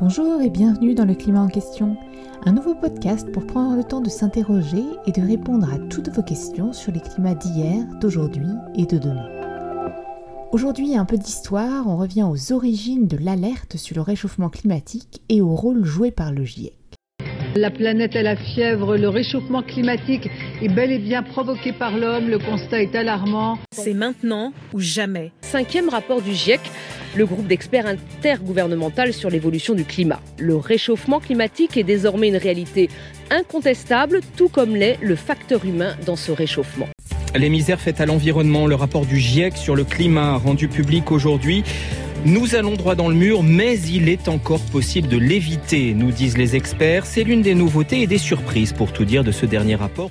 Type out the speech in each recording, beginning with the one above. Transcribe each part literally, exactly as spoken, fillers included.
Bonjour et bienvenue dans Le Climat en question, un nouveau podcast pour prendre le temps de s'interroger et de répondre à toutes vos questions sur les climats d'hier, d'aujourd'hui et de demain. Aujourd'hui, un peu d'histoire, on revient aux origines de l'alerte sur le réchauffement climatique et au rôle joué par le GIEC. La planète a la fièvre, le réchauffement climatique est bel et bien provoqué par l'homme, le constat est alarmant. C'est maintenant ou jamais. Cinquième rapport du GIEC, le groupe d'experts intergouvernemental sur l'évolution du climat. Le réchauffement climatique est désormais une réalité incontestable, tout comme l'est le facteur humain dans ce réchauffement. Les misères faites à l'environnement, le rapport du GIEC sur le climat rendu public aujourd'hui. Nous allons droit dans le mur, mais il est encore possible de l'éviter, nous disent les experts. C'est l'une des nouveautés et des surprises, pour tout dire, de ce dernier rapport.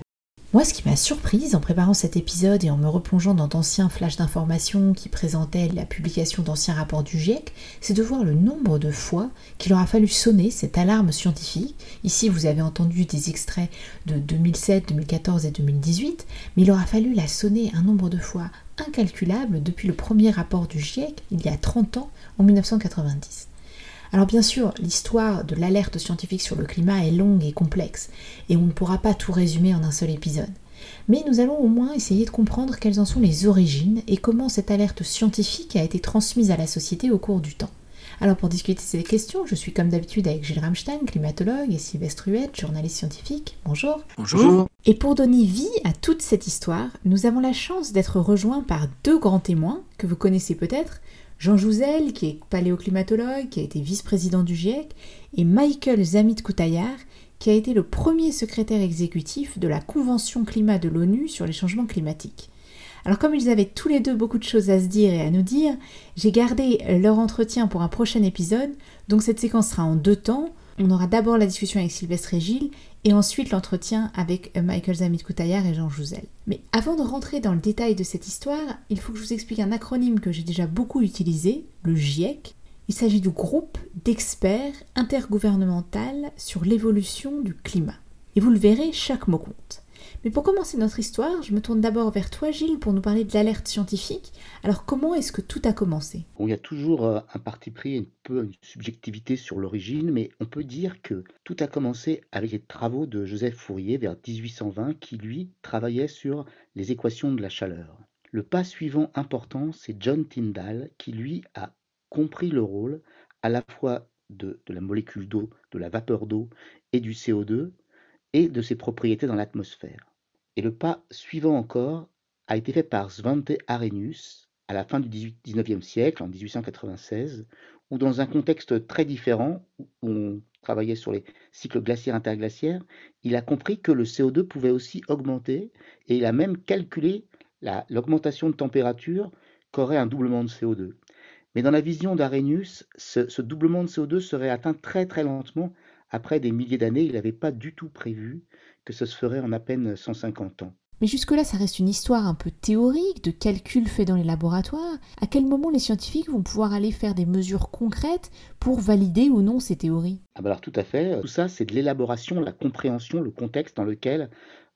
Moi, ce qui m'a surprise en préparant cet épisode et en me replongeant dans d'anciens flashs d'informations qui présentaient la publication d'anciens rapports du GIEC, c'est de voir le nombre de fois qu'il aura fallu sonner cette alarme scientifique. Ici, vous avez entendu des extraits de deux mille sept, deux mille quatorze et deux mille dix-huit, mais il aura fallu la sonner un nombre de fois incalculable depuis le premier rapport du GIEC, il y a trente ans, en mille neuf cent quatre-vingt-dix. Alors bien sûr, l'histoire de l'alerte scientifique sur le climat est longue et complexe, et on ne pourra pas tout résumer en un seul épisode. Mais nous allons au moins essayer de comprendre quelles en sont les origines et comment cette alerte scientifique a été transmise à la société au cours du temps. Alors pour discuter de ces questions, je suis comme d'habitude avec Gilles Ramstein, climatologue, et Sylvestre Huet, journaliste scientifique. Bonjour. Bonjour. Et pour donner vie à toute cette histoire, nous avons la chance d'être rejoints par deux grands témoins que vous connaissez peut-être, Jean Jouzel, qui est paléoclimatologue, qui a été vice-président du GIEC, et Michael Zammit Cutajar, qui a été le premier secrétaire exécutif de la Convention climat de l'ONU sur les changements climatiques. Alors comme ils avaient tous les deux beaucoup de choses à se dire et à nous dire, j'ai gardé leur entretien pour un prochain épisode, donc cette séquence sera en deux temps. On aura d'abord la discussion avec Sylvestre et Gilles, et ensuite l'entretien avec Michael Zammit Cutajar et Jean Jouzel. Mais avant de rentrer dans le détail de cette histoire, il faut que je vous explique un acronyme que j'ai déjà beaucoup utilisé, le GIEC. Il s'agit du groupe d'experts intergouvernemental sur l'évolution du climat. Et vous le verrez, chaque mot compte. Mais pour commencer notre histoire, je me tourne d'abord vers toi, Gilles, pour nous parler de l'alerte scientifique. Alors comment est-ce que tout a commencé ? Bon, il y a toujours un parti pris et un peu une subjectivité sur l'origine, mais on peut dire que tout a commencé avec les travaux de Joseph Fourier vers dix-huit cent vingt, qui lui travaillait sur les équations de la chaleur. Le pas suivant important, c'est John Tyndall, qui lui a compris le rôle à la fois de, de la molécule d'eau, de la vapeur d'eau et du C O deux, et de ses propriétés dans l'atmosphère. Et le pas suivant encore a été fait par Svante Arrhenius à la fin du dix-neuvième siècle, en dix-huit cent quatre-vingt-seize, où dans un contexte très différent, où on travaillait sur les cycles glaciaires-interglaciaires, il a compris que le C O deux pouvait aussi augmenter, et il a même calculé la, l'augmentation de température qu'aurait un doublement de C O deux. Mais dans la vision d'Arrhenius, ce, ce doublement de C O deux serait atteint très très lentement. Après des milliers d'années, il n'avait pas du tout prévu que ça se ferait en à peine cent cinquante ans. Mais jusque-là, ça reste une histoire un peu théorique, de calculs faits dans les laboratoires. À quel moment les scientifiques vont pouvoir aller faire des mesures concrètes pour valider ou non ces théories ? Ah ben alors tout à fait. Tout ça, c'est de l'élaboration, la compréhension, le contexte dans lequel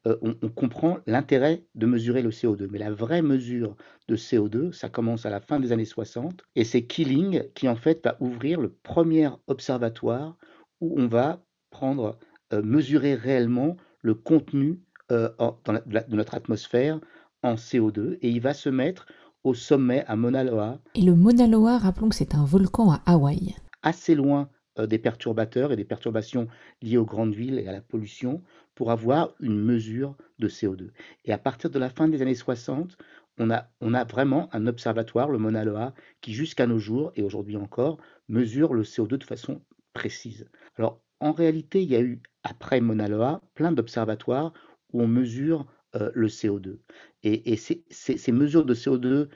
euh, on, on comprend l'intérêt de mesurer le C O deux. Mais la vraie mesure de C O deux, ça commence à la fin des années soixante. Et c'est Keeling qui, en fait, va ouvrir le premier observatoire où on va prendre, euh, mesurer réellement le contenu euh, en, dans la, de notre atmosphère en C O deux, et il va se mettre au sommet à Mauna Loa. Et le Mauna Loa, rappelons que c'est un volcan à Hawaï. Assez loin euh, des perturbateurs et des perturbations liées aux grandes villes et à la pollution, pour avoir une mesure de C O deux. Et à partir de la fin des années soixante, On a, on a vraiment un observatoire, le Mauna Loa, qui jusqu'à nos jours, et aujourd'hui encore, mesure le C O deux de façon précise. Alors, en réalité, il y a eu, après Mauna Loa, plein d'observatoires où on mesure euh, le C O deux. Et, et c'est, c'est, ces mesures de C O deux,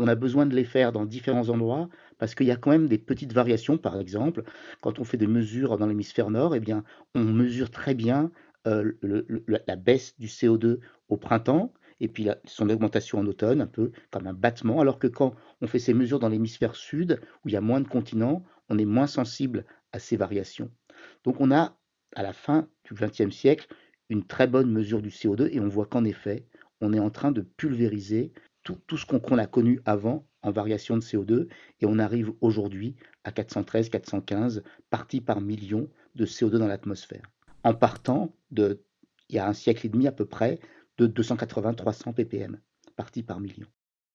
on a besoin de les faire dans différents endroits, parce qu'il y a quand même des petites variations. Par exemple, quand on fait des mesures dans l'hémisphère nord, eh bien, on mesure très bien euh, le, le, la baisse du C O deux au printemps, et puis son augmentation en automne, un peu comme un battement, alors que quand on fait ces mesures dans l'hémisphère sud, où il y a moins de continents, on est moins sensible à ces variations. Donc on a, à la fin du vingtième siècle, une très bonne mesure du C O deux, et on voit qu'en effet, on est en train de pulvériser tout, tout ce qu'on, qu'on a connu avant en variation de C O deux et on arrive aujourd'hui à quatre cent treize à quatre cent quinze parties par million de C O deux dans l'atmosphère. En partant de, il y a un siècle et demi à peu près, de deux cent quatre-vingts à trois cents ppm parties par million.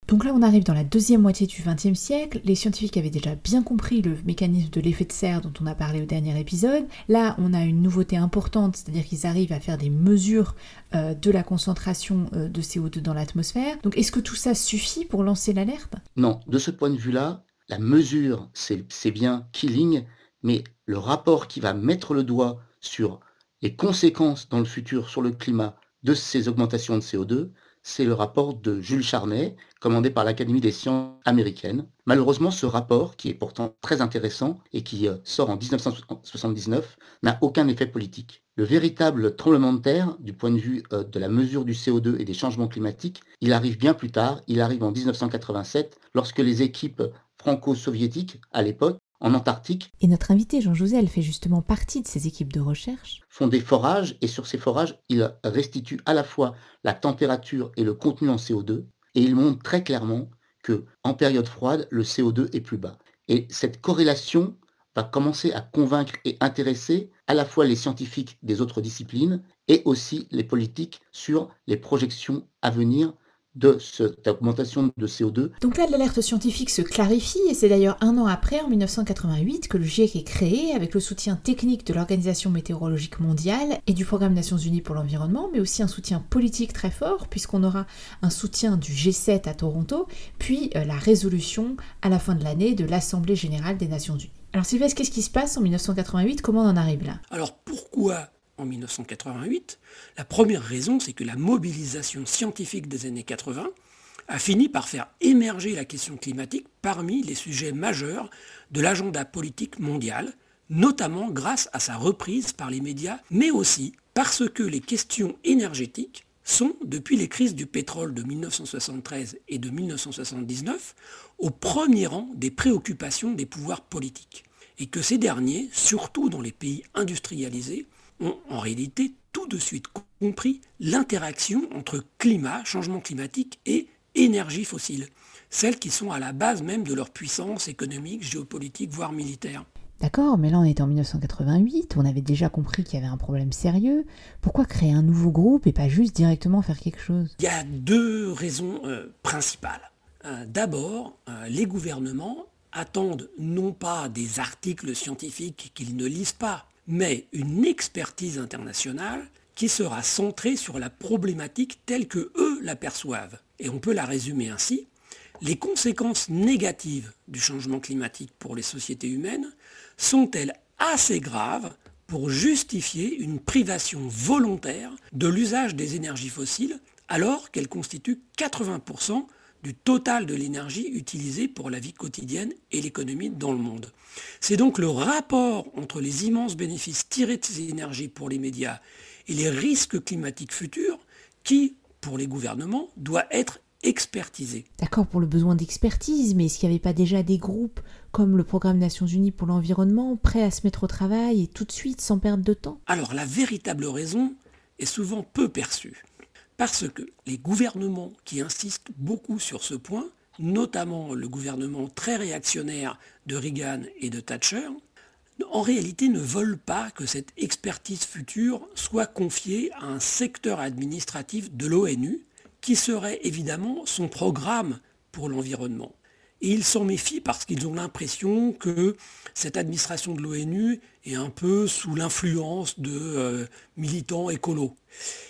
Donc là, on arrive dans la deuxième moitié du vingtième siècle. Les scientifiques avaient déjà bien compris le mécanisme de l'effet de serre dont on a parlé au dernier épisode. Là, on a une nouveauté importante, c'est-à-dire qu'ils arrivent à faire des mesures euh, de la concentration euh, de C O deux dans l'atmosphère. Donc est-ce que tout ça suffit pour lancer l'alerte ? Non, de ce point de vue-là, la mesure, c'est, c'est bien Keeling, mais le rapport qui va mettre le doigt sur les conséquences dans le futur sur le climat de ces augmentations de C O deux, c'est le rapport de Jules Charney, commandé par l'Académie des sciences américaines. Malheureusement, ce rapport, qui est pourtant très intéressant et qui sort en dix-neuf cent soixante-dix-neuf, n'a aucun effet politique. Le véritable tremblement de terre, du point de vue de la mesure du C O deux et des changements climatiques, il arrive bien plus tard, il arrive en dix-neuf cent quatre-vingt-sept, lorsque les équipes franco-soviétiques, à l'époque, en Antarctique. Et notre invité Jean Jouzel fait justement partie de ces équipes de recherche. Font des forages et sur ces forages, ils restituent à la fois la température et le contenu en C O deux et ils montrent très clairement qu'en période froide, le C O deux est plus bas. Et cette corrélation va commencer à convaincre et intéresser à la fois les scientifiques des autres disciplines et aussi les politiques sur les projections à venir de cette augmentation de C O deux. Donc là, l'alerte scientifique se clarifie et c'est d'ailleurs un an après, en dix-neuf cent quatre-vingt-huit, que le GIEC est créé avec le soutien technique de l'Organisation météorologique mondiale et du Programme Nations Unies pour l'Environnement, mais aussi un soutien politique très fort puisqu'on aura un soutien du G sept à Toronto, puis euh, la résolution à la fin de l'année de l'Assemblée Générale des Nations Unies. Alors Sylvestre, qu'est-ce qui se passe en dix-neuf cent quatre-vingt-huit ? Comment on en arrive là ? Alors pourquoi ? En dix-neuf cent quatre-vingt-huit, la première raison, c'est que la mobilisation scientifique des années quatre-vingts a fini par faire émerger la question climatique parmi les sujets majeurs de l'agenda politique mondial, notamment grâce à sa reprise par les médias, mais aussi parce que les questions énergétiques sont, depuis les crises du pétrole de dix-neuf cent soixante-treize et de dix-neuf cent soixante-dix-neuf, au premier rang des préoccupations des pouvoirs politiques, et que ces derniers, surtout dans les pays industrialisés, ont en réalité tout de suite compris l'interaction entre climat, changement climatique et énergie fossile, celles qui sont à la base même de leur puissance économique, géopolitique, voire militaire. D'accord, mais là on est en dix-neuf cent quatre-vingt-huit, on avait déjà compris qu'il y avait un problème sérieux. Pourquoi créer un nouveau groupe et pas juste directement faire quelque chose ? Il y a deux raisons euh, principales. Euh, d'abord, euh, les gouvernements attendent non pas des articles scientifiques qu'ils ne lisent pas, mais une expertise internationale qui sera centrée sur la problématique telle que eux l'aperçoivent. Et on peut la résumer ainsi, les conséquences négatives du changement climatique pour les sociétés humaines sont-elles assez graves pour justifier une privation volontaire de l'usage des énergies fossiles alors qu'elles constituent quatre-vingts pour cent du total de l'énergie utilisée pour la vie quotidienne et l'économie dans le monde. C'est donc le rapport entre les immenses bénéfices tirés de ces énergies pour les médias et les risques climatiques futurs qui, pour les gouvernements, doit être expertisé. D'accord pour le besoin d'expertise, mais est-ce qu'il n'y avait pas déjà des groupes comme le Programme Nations Unies pour l'Environnement prêts à se mettre au travail et tout de suite sans perdre de temps ? Alors la véritable raison est souvent peu perçue. Parce que les gouvernements qui insistent beaucoup sur ce point, notamment le gouvernement très réactionnaire de Reagan et de Thatcher, en réalité ne veulent pas que cette expertise future soit confiée à un secteur administratif de l'ONU, qui serait évidemment son programme pour l'environnement. Et ils s'en méfient parce qu'ils ont l'impression que cette administration de l'ONU est un peu sous l'influence de euh, militants écolos.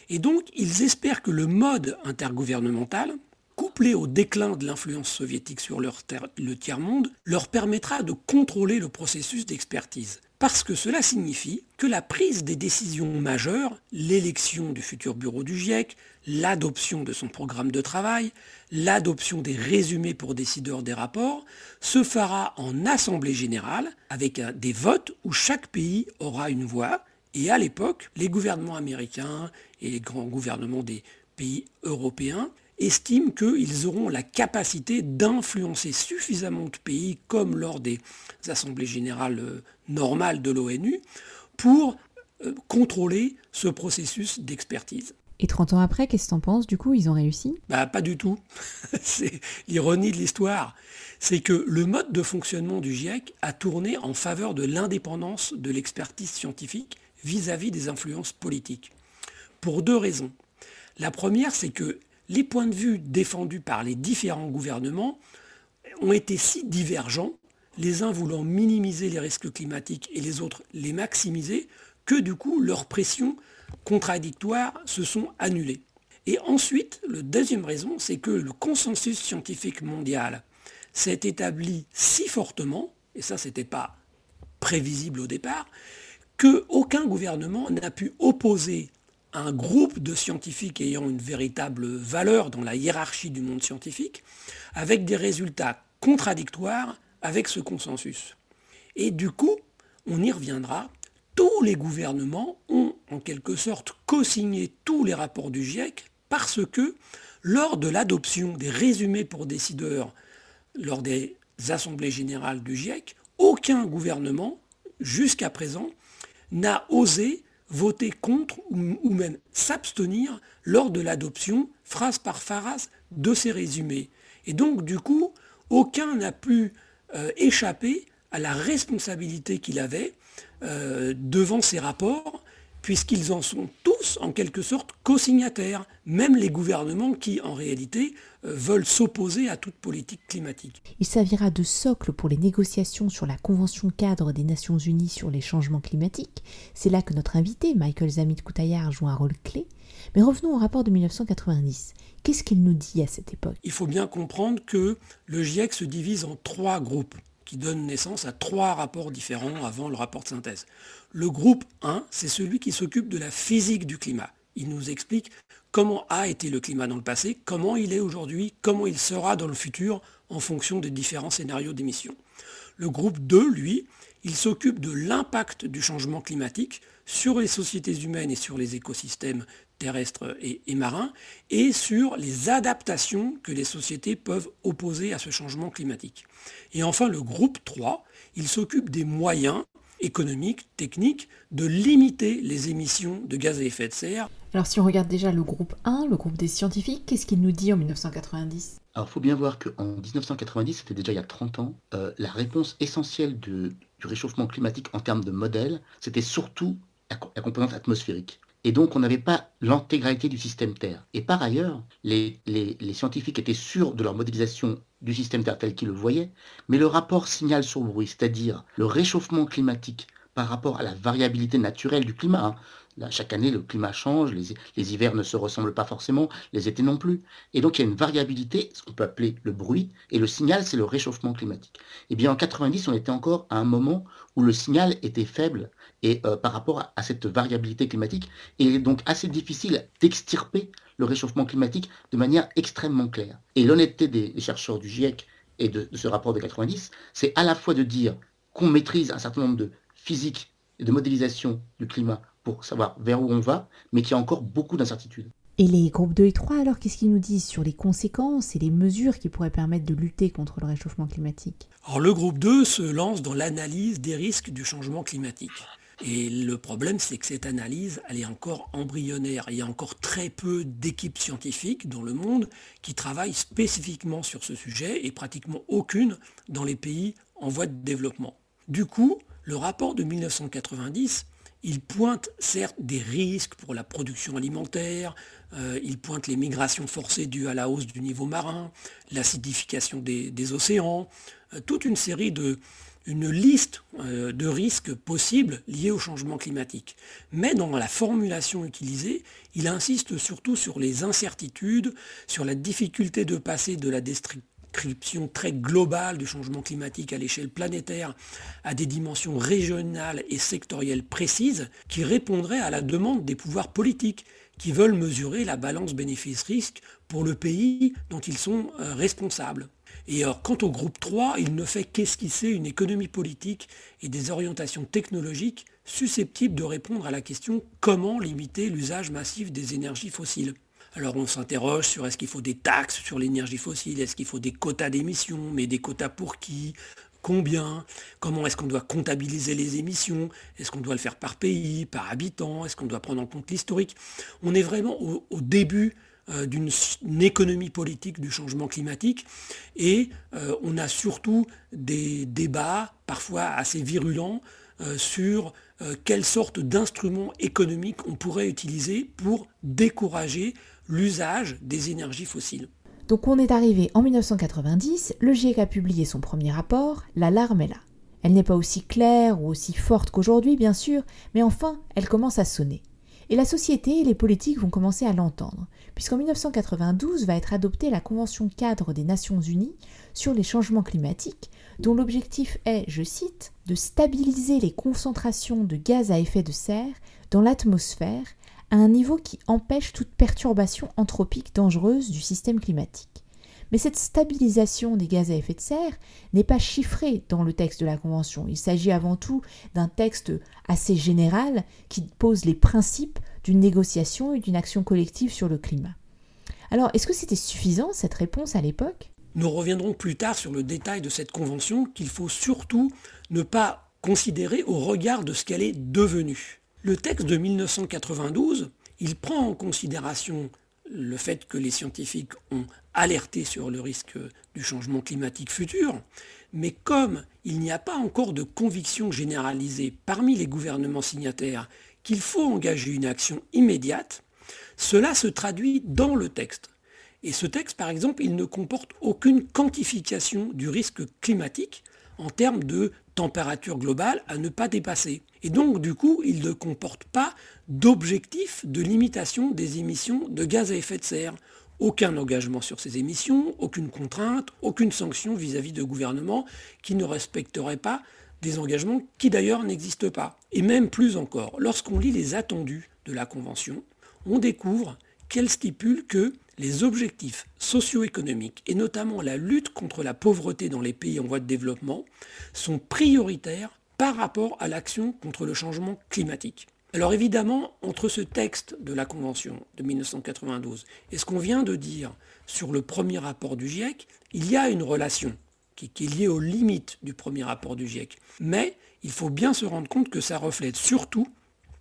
Et donc, ils espèrent que le mode intergouvernemental, couplé au déclin de l'influence soviétique sur leur ter- le tiers-monde, leur permettra de contrôler le processus d'expertise. Parce que cela signifie que la prise des décisions majeures, l'élection du futur bureau du GIEC, l'adoption de son programme de travail, l'adoption des résumés pour décideurs des rapports, se fera en assemblée générale avec des votes où chaque pays aura une voix. Et à l'époque, les gouvernements américains et les grands gouvernements des pays européens estiment qu'ils auront la capacité d'influencer suffisamment de pays, comme lors des assemblées générales normales de l'ONU, pour euh, contrôler ce processus d'expertise. Et trente ans après, qu'est-ce que t'en penses? Du coup, ils ont réussi? Bah, pas du tout. C'est l'ironie de l'histoire. C'est que le mode de fonctionnement du GIEC a tourné en faveur de l'indépendance de l'expertise scientifique vis-à-vis des influences politiques. Pour deux raisons. La première, c'est que les points de vue défendus par les différents gouvernements ont été si divergents, les uns voulant minimiser les risques climatiques et les autres les maximiser, que du coup, leurs pressions contradictoires se sont annulées. Et ensuite, la deuxième raison, c'est que le consensus scientifique mondial s'est établi si fortement, et ça, c'était pas prévisible au départ, qu'aucun gouvernement n'a pu opposer un groupe de scientifiques ayant une véritable valeur dans la hiérarchie du monde scientifique, avec des résultats contradictoires avec ce consensus. Et du coup, on y reviendra, tous les gouvernements ont en quelque sorte co-signé tous les rapports du GIEC parce que lors de l'adoption des résumés pour décideurs lors des assemblées générales du GIEC, aucun gouvernement, jusqu'à présent, n'a osé voter contre ou même s'abstenir lors de l'adoption, phrase par phrase, de ces résumés. Et donc, du coup, aucun n'a pu euh, échapper à la responsabilité qu'il avait euh, devant ces rapports, puisqu'ils en sont tous, en quelque sorte, co-signataires, même les gouvernements qui, en réalité, euh, veulent s'opposer à toute politique climatique. Il servira de socle pour les négociations sur la Convention cadre des Nations Unies sur les changements climatiques. C'est là que notre invité, Michael Zammit Cutajar, joue un rôle clé. Mais revenons au rapport de mille neuf cent quatre-vingt-dix. Qu'est-ce qu'il nous dit à cette époque? Il faut bien comprendre que le GIEC se divise en trois groupes, qui donne naissance à trois rapports différents avant le rapport de synthèse. Le groupe un, c'est celui qui s'occupe de la physique du climat. Il nous explique comment a été le climat dans le passé, comment il est aujourd'hui, comment il sera dans le futur en fonction des différents scénarios d'émission. Le groupe deux, lui, il s'occupe de l'impact du changement climatique sur les sociétés humaines et sur les écosystèmes terrestres et, et marins, et sur les adaptations que les sociétés peuvent opposer à ce changement climatique. Et enfin, le groupe trois, il s'occupe des moyens économiques, techniques, de limiter les émissions de gaz à effet de serre. Alors si on regarde déjà le groupe un, le groupe des scientifiques, qu'est-ce qu'il nous dit en mille neuf cent quatre-vingt-dix? Alors il faut bien voir qu'en dix-neuf cent quatre-vingt-dix, c'était déjà il y a trente ans, euh, la réponse essentielle de, du réchauffement climatique en termes de modèle, c'était surtout la, la composante atmosphérique. Et donc, on n'avait pas l'intégralité du système Terre. Et par ailleurs, les, les, les scientifiques étaient sûrs de leur modélisation du système Terre tel qu'ils le voyaient, mais le rapport signal sur bruit, c'est-à-dire le réchauffement climatique par rapport à la variabilité naturelle du climat. Hein. Là, chaque année, le climat change, les, les hivers ne se ressemblent pas forcément, les étés non plus. Et donc, il y a une variabilité, ce qu'on peut appeler le bruit, et le signal, c'est le réchauffement climatique. Et bien, en quatre-vingt-dix, on était encore à un moment où le signal était faible, et euh, par rapport à, à cette variabilité climatique, et il est donc assez difficile d'extirper le réchauffement climatique de manière extrêmement claire. Et l'honnêteté des, des chercheurs du GIEC et de, de ce rapport de quatre-vingt-dix, c'est à la fois de dire qu'on maîtrise un certain nombre de physiques et de modélisation du climat pour savoir vers où on va, mais qu'il y a encore beaucoup d'incertitudes. Et les groupes deux et trois, alors, qu'est-ce qu'ils nous disent sur les conséquences et les mesures qui pourraient permettre de lutter contre le réchauffement climatique? Alors, le groupe deux se lance dans l'analyse des risques du changement climatique. Et le problème, c'est que cette analyse, elle est encore embryonnaire. Il y a encore très peu d'équipes scientifiques dans le monde qui travaillent spécifiquement sur ce sujet et pratiquement aucune dans les pays en voie de développement. Du coup, le rapport de mille neuf cent quatre-vingt-dix, il pointe certes des risques pour la production alimentaire, euh, il pointe les migrations forcées dues à la hausse du niveau marin, l'acidification des, des océans, euh, toute une série de, une liste euh, de risques possibles liés au changement climatique. Mais dans la formulation utilisée, il insiste surtout sur les incertitudes, sur la difficulté de passer de la destruction très globale du changement climatique à l'échelle planétaire, à des dimensions régionales et sectorielles précises qui répondraient à la demande des pouvoirs politiques qui veulent mesurer la balance bénéfice-risque pour le pays dont ils sont responsables. Et alors, quant au groupe trois, il ne fait qu'esquisser une économie politique et des orientations technologiques susceptibles de répondre à la question « Comment limiter l'usage massif des énergies fossiles ?» Alors on s'interroge sur est-ce qu'il faut des taxes sur l'énergie fossile, est-ce qu'il faut des quotas d'émissions, mais des quotas pour qui, combien, comment est-ce qu'on doit comptabiliser les émissions, est-ce qu'on doit le faire par pays, par habitant, est-ce qu'on doit prendre en compte l'historique. On est vraiment au, au début euh, d'une économie politique du changement climatique et euh, on a surtout des débats parfois assez virulents euh, sur euh, quelle sorte d'instruments économiques on pourrait utiliser pour décourager l'usage des énergies fossiles. Donc on est arrivé en mille neuf cent quatre-vingt-dix, le GIEC a publié son premier rapport, l'alarme est là. Elle n'est pas aussi claire ou aussi forte qu'aujourd'hui, bien sûr, mais enfin, elle commence à sonner. Et la société et les politiques vont commencer à l'entendre, puisqu'en mille neuf cent quatre-vingt-douze va être adoptée la Convention cadre des Nations Unies sur les changements climatiques, dont l'objectif est, je cite, « de stabiliser les concentrations de gaz à effet de serre dans l'atmosphère » à un niveau qui empêche toute perturbation anthropique dangereuse du système climatique. Mais cette stabilisation des gaz à effet de serre n'est pas chiffrée dans le texte de la Convention. Il s'agit avant tout d'un texte assez général qui pose les principes d'une négociation et d'une action collective sur le climat. Alors, est-ce que c'était suffisant, cette réponse à l'époque ? Nous reviendrons plus tard sur le détail de cette Convention qu'il faut surtout ne pas considérer au regard de ce qu'elle est devenue. Le texte de mille neuf cent quatre-vingt-douze, il prend en considération le fait que les scientifiques ont alerté sur le risque du changement climatique futur, mais comme il n'y a pas encore de conviction généralisée parmi les gouvernements signataires qu'il faut engager une action immédiate, cela se traduit dans le texte. Et ce texte, par exemple, il ne comporte aucune quantification du risque climatique en termes de température globale à ne pas dépasser. Et donc, du coup, il ne comporte pas d'objectif de limitation des émissions de gaz à effet de serre. Aucun engagement sur ces émissions, aucune contrainte, aucune sanction vis-à-vis de gouvernements qui ne respecteraient pas des engagements qui d'ailleurs n'existent pas. Et même plus encore, lorsqu'on lit les attendus de la Convention, on découvre qu'elle stipule que les objectifs socio-économiques et notamment la lutte contre la pauvreté dans les pays en voie de développement sont prioritaires par rapport à l'action contre le changement climatique. Alors évidemment, entre ce texte de la Convention de mille neuf cent quatre-vingt-douze et ce qu'on vient de dire sur le premier rapport du GIEC, il y a une relation qui, qui est liée aux limites du premier rapport du GIEC. Mais il faut bien se rendre compte que ça reflète surtout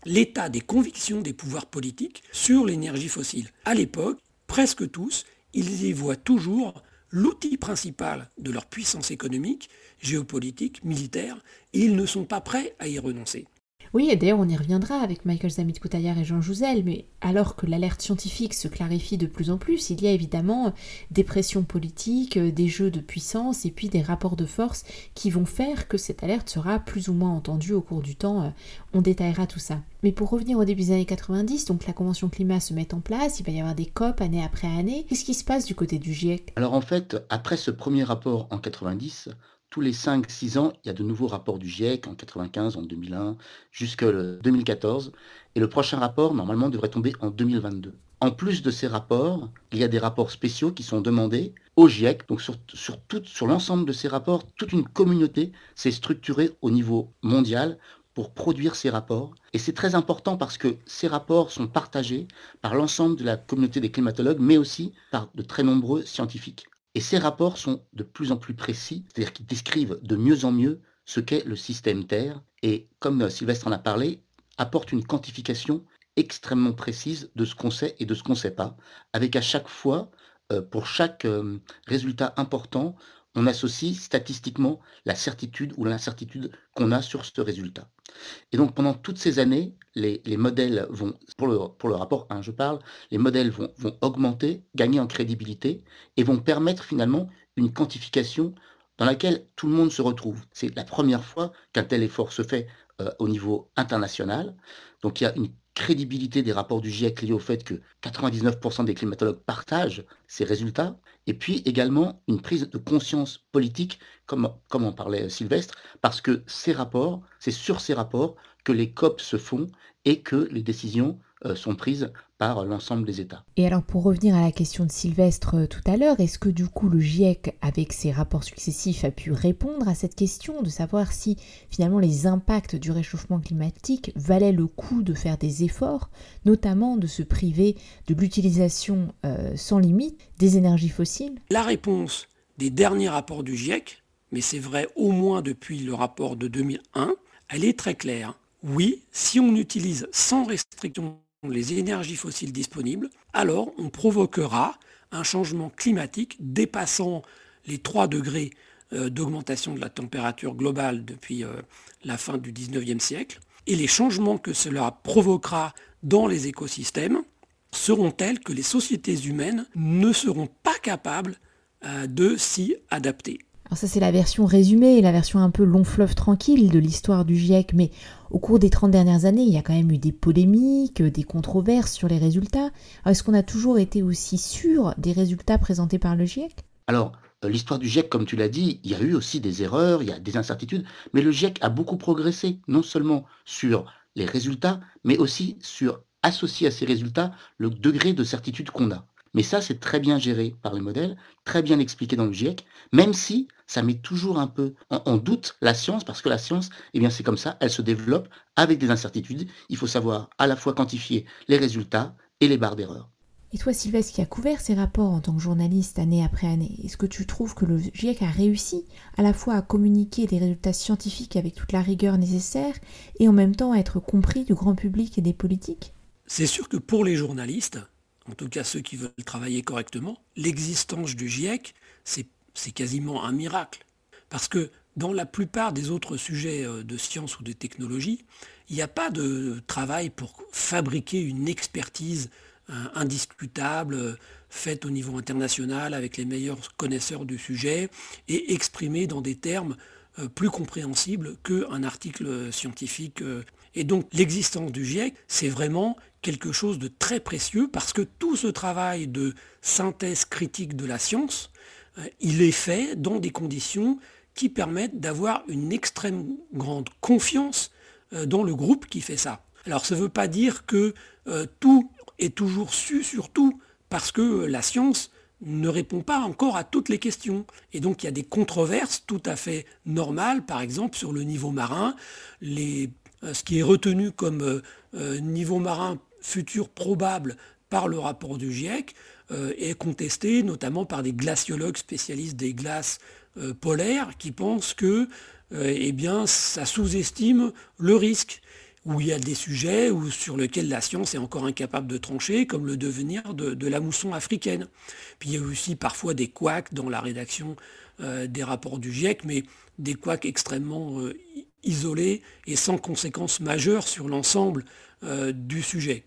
l'état des convictions des pouvoirs politiques sur l'énergie fossile. À l'époque, presque tous, ils y voient toujours l'outil principal de leur puissance économique, géopolitique, militaire, et ils ne sont pas prêts à y renoncer. Oui, et d'ailleurs on y reviendra avec Michael Zammit Cutajar et Jean Jouzel, mais alors que l'alerte scientifique se clarifie de plus en plus, il y a évidemment des pressions politiques, des jeux de puissance et puis des rapports de force qui vont faire que cette alerte sera plus ou moins entendue au cours du temps. On détaillera tout ça. Mais pour revenir au début des années quatre-vingt-dix, donc la Convention climat se met en place, il va y avoir des COP année après année. Qu'est-ce qui se passe du côté du GIEC ? Alors en fait, après ce premier rapport en quatre-vingt-dix, tous les cinq six ans, il y a de nouveaux rapports du GIEC en mille neuf cent quatre-vingt-quinze, en deux mille un, jusqu'en deux mille quatorze. Et le prochain rapport, normalement, devrait tomber en deux mille vingt-deux. En plus de ces rapports, il y a des rapports spéciaux qui sont demandés au GIEC. Donc sur, sur, tout, sur l'ensemble de ces rapports, toute une communauté s'est structurée au niveau mondial pour produire ces rapports. Et c'est très important parce que ces rapports sont partagés par l'ensemble de la communauté des climatologues, mais aussi par de très nombreux scientifiques. Et ces rapports sont de plus en plus précis, c'est-à-dire qu'ils décrivent de mieux en mieux ce qu'est le système Terre et, comme Sylvestre en a parlé, apportent une quantification extrêmement précise de ce qu'on sait et de ce qu'on ne sait pas, avec à chaque fois, pour chaque résultat important, on associe statistiquement la certitude ou l'incertitude qu'on a sur ce résultat. Et donc pendant toutes ces années, les, les modèles vont, pour le, pour le rapport un, je parle, les modèles vont, vont augmenter, gagner en crédibilité et vont permettre finalement une quantification dans laquelle tout le monde se retrouve. C'est la première fois qu'un tel effort se fait euh, au niveau international. Donc il y a une crédibilité des rapports du GIEC liée au fait que quatre-vingt-dix-neuf pour cent des climatologues partagent ces résultats, et puis également une prise de conscience politique, comme, comme en parlait Sylvestre, parce que ces rapports, c'est sur ces rapports que les COP se font et que les décisions euh, sont prises par l'ensemble des États. Et alors pour revenir à la question de Sylvestre euh, tout à l'heure, est-ce que du coup le GIEC, avec ses rapports successifs, a pu répondre à cette question de savoir si finalement les impacts du réchauffement climatique valaient le coup de faire des efforts, notamment de se priver de l'utilisation euh, sans limite des énergies fossiles ? La réponse des derniers rapports du GIEC, mais c'est vrai au moins depuis le rapport de deux mille un, elle est très claire. Oui, si on utilise sans restriction les énergies fossiles disponibles, alors on provoquera un changement climatique dépassant les trois degrés euh, d'augmentation de la température globale depuis euh, la fin du dix-neuvième siècle. Et les changements que cela provoquera dans les écosystèmes seront tels que les sociétés humaines ne seront pas capables euh, de s'y adapter. Alors ça, c'est la version résumée et la version un peu long fleuve tranquille de l'histoire du GIEC, mais au cours des trente dernières années, il y a quand même eu des polémiques, des controverses sur les résultats. Alors, est-ce qu'on a toujours été aussi sûr des résultats présentés par le GIEC ? Alors, l'histoire du GIEC, comme tu l'as dit, il y a eu aussi des erreurs, il y a des incertitudes, mais le GIEC a beaucoup progressé, non seulement sur les résultats, mais aussi sur, associé à ces résultats, le degré de certitude qu'on a. Mais ça, c'est très bien géré par les modèles, très bien expliqué dans le GIEC, même si ça met toujours un peu en, en doute la science, parce que la science, eh bien, c'est comme ça, elle se développe avec des incertitudes. Il faut savoir à la fois quantifier les résultats et les barres d'erreur. Et toi, Sylvestre, qui a couvert ces rapports en tant que journaliste année après année, est-ce que tu trouves que le GIEC a réussi à la fois à communiquer des résultats scientifiques avec toute la rigueur nécessaire et en même temps à être compris du grand public et des politiques ? C'est sûr que pour les journalistes, en tout cas ceux qui veulent travailler correctement, l'existence du GIEC, c'est, c'est quasiment un miracle. Parce que dans la plupart des autres sujets de science ou de technologie, il n'y a pas de travail pour fabriquer une expertise hein, indiscutable, faite au niveau international avec les meilleurs connaisseurs du sujet et exprimée dans des termes euh, plus compréhensibles qu'un article scientifique. Et donc l'existence du GIEC, c'est vraiment quelque chose de très précieux parce que tout ce travail de synthèse critique de la science, euh, il est fait dans des conditions qui permettent d'avoir une extrême grande confiance euh, dans le groupe qui fait ça. Alors ça ne veut pas dire que euh, tout est toujours su sur tout parce que euh, la science ne répond pas encore à toutes les questions. Et donc il y a des controverses tout à fait normales, par exemple sur le niveau marin, les, euh, ce qui est retenu comme euh, euh, niveau marin futur probable par le rapport du GIEC euh, est contesté notamment par des glaciologues spécialistes des glaces euh, polaires qui pensent que euh, eh bien, ça sous-estime le risque, où il y a des sujets où, sur lesquels la science est encore incapable de trancher, comme le devenir de, de la mousson africaine. Puis il y a aussi parfois des couacs dans la rédaction euh, des rapports du GIEC, mais des couacs extrêmement euh, isolés et sans conséquences majeures sur l'ensemble euh, du sujet.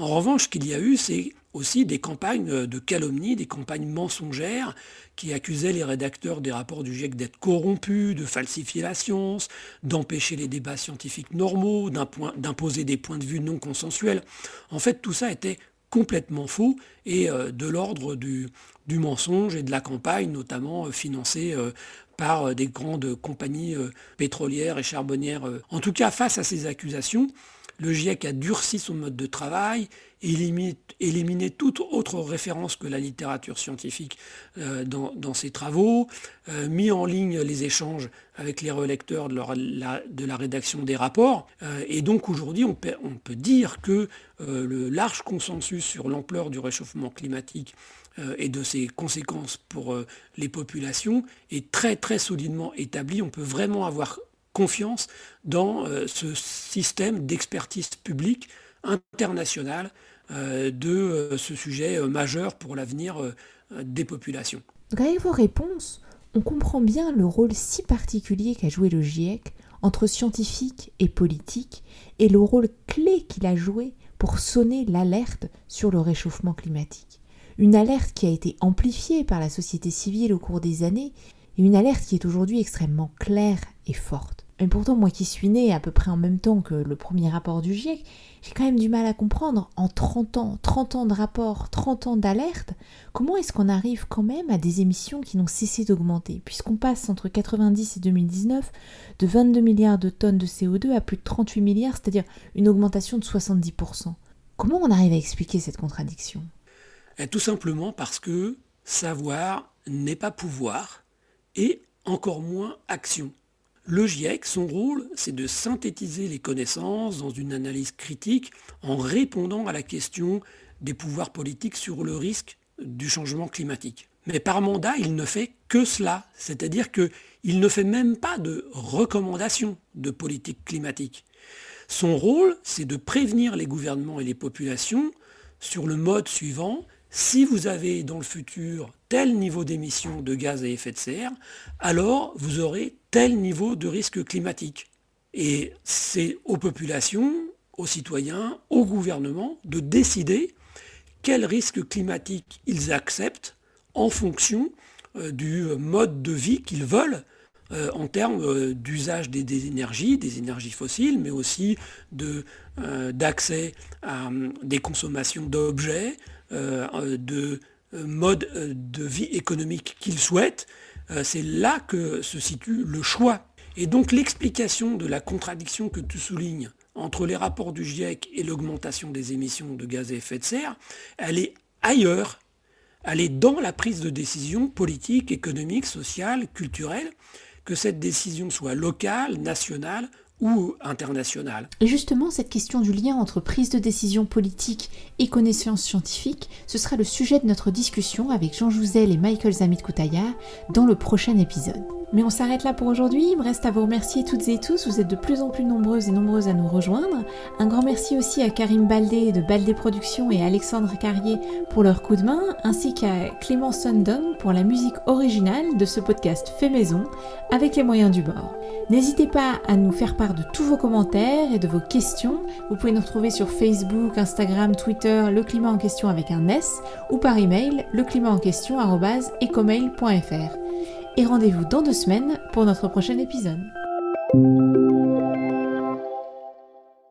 En revanche, ce qu'il y a eu, c'est aussi des campagnes de calomnie, des campagnes mensongères qui accusaient les rédacteurs des rapports du GIEC d'être corrompus, de falsifier la science, d'empêcher les débats scientifiques normaux, d'imposer des points de vue non consensuels. En fait, tout ça était complètement faux et de l'ordre du, du mensonge et de la campagne, notamment financée par des grandes compagnies pétrolières et charbonnières. En tout cas, face à ces accusations, le GIEC a durci son mode de travail, éliminé toute autre référence que la littérature scientifique euh, dans, dans ses travaux, euh, mis en ligne les échanges avec les relecteurs de, leur, la, de la rédaction des rapports. Euh, et donc aujourd'hui, on peut, on peut dire que euh, le large consensus sur l'ampleur du réchauffement climatique euh, et de ses conséquences pour euh, les populations est très très solidement établi. On peut vraiment avoir confiance dans euh, ce système d'expertise publique internationale euh, de euh, ce sujet euh, majeur pour l'avenir euh, des populations. Donc avec vos réponses, on comprend bien le rôle si particulier qu'a joué le GIEC entre scientifiques et politiques et le rôle clé qu'il a joué pour sonner l'alerte sur le réchauffement climatique. Une alerte qui a été amplifiée par la société civile au cours des années et une alerte qui est aujourd'hui extrêmement claire et forte. Mais pourtant, moi qui suis née à peu près en même temps que le premier rapport du GIEC, j'ai quand même du mal à comprendre, en trente ans, trente ans de rapport, trente ans d'alerte, comment est-ce qu'on arrive quand même à des émissions qui n'ont cessé d'augmenter, puisqu'on passe entre quatre-vingt-dix et deux mille dix-neuf de vingt-deux milliards de tonnes de C O deux à plus de trente-huit milliards, c'est-à-dire une augmentation de soixante-dix pour cent. Comment on arrive à expliquer cette contradiction ? Et tout simplement parce que savoir n'est pas pouvoir et encore moins action. Le GIEC, son rôle, c'est de synthétiser les connaissances dans une analyse critique en répondant à la question des pouvoirs politiques sur le risque du changement climatique. Mais par mandat, il ne fait que cela, c'est-à-dire qu'il Il ne fait même pas de recommandations de politique climatique. Son rôle, c'est de prévenir les gouvernements et les populations sur le mode suivant. Si vous avez dans le futur tel niveau d'émissions de gaz à effet de serre, alors vous aurez tel niveau de risque climatique. Et c'est aux populations, aux citoyens, au gouvernement de décider quels risques climatiques ils acceptent en fonction euh, du mode de vie qu'ils veulent euh, en termes euh, d'usage des, des énergies, des énergies fossiles, mais aussi de, euh, d'accès à euh, des consommations d'objets, euh, de euh, modes euh, de vie économique qu'ils souhaitent. Euh, c'est là que se situe le choix. Et donc l'explication de la contradiction que tu soulignes entre les rapports du GIEC et l'augmentation des émissions de gaz à effet de serre, elle est ailleurs, elle est dans la prise de décision politique, économique, sociale, culturelle, que cette décision soit locale, nationale ou internationale. Et justement, cette question du lien entre prise de décision politique et connaissances scientifiques, ce sera le sujet de notre discussion avec Jean Jouzel et Michael Zammit Cutajar dans le prochain épisode. Mais on s'arrête là pour aujourd'hui, il me reste à vous remercier toutes et tous, vous êtes de plus en plus nombreuses et nombreuses à nous rejoindre. Un grand merci aussi à Karim Baldé de Baldé Productions et à Alexandre Carrier pour leur coup de main, ainsi qu'à Clément Sundon pour la musique originale de ce podcast fait maison avec les moyens du bord. N'hésitez pas à nous faire part de tous vos commentaires et de vos questions, vous pouvez nous retrouver sur Facebook, Instagram, Twitter, Le Climat en question avec un S, ou par email, le climat en question arobase ecomail point fr. Et rendez-vous dans deux semaines pour notre prochain épisode.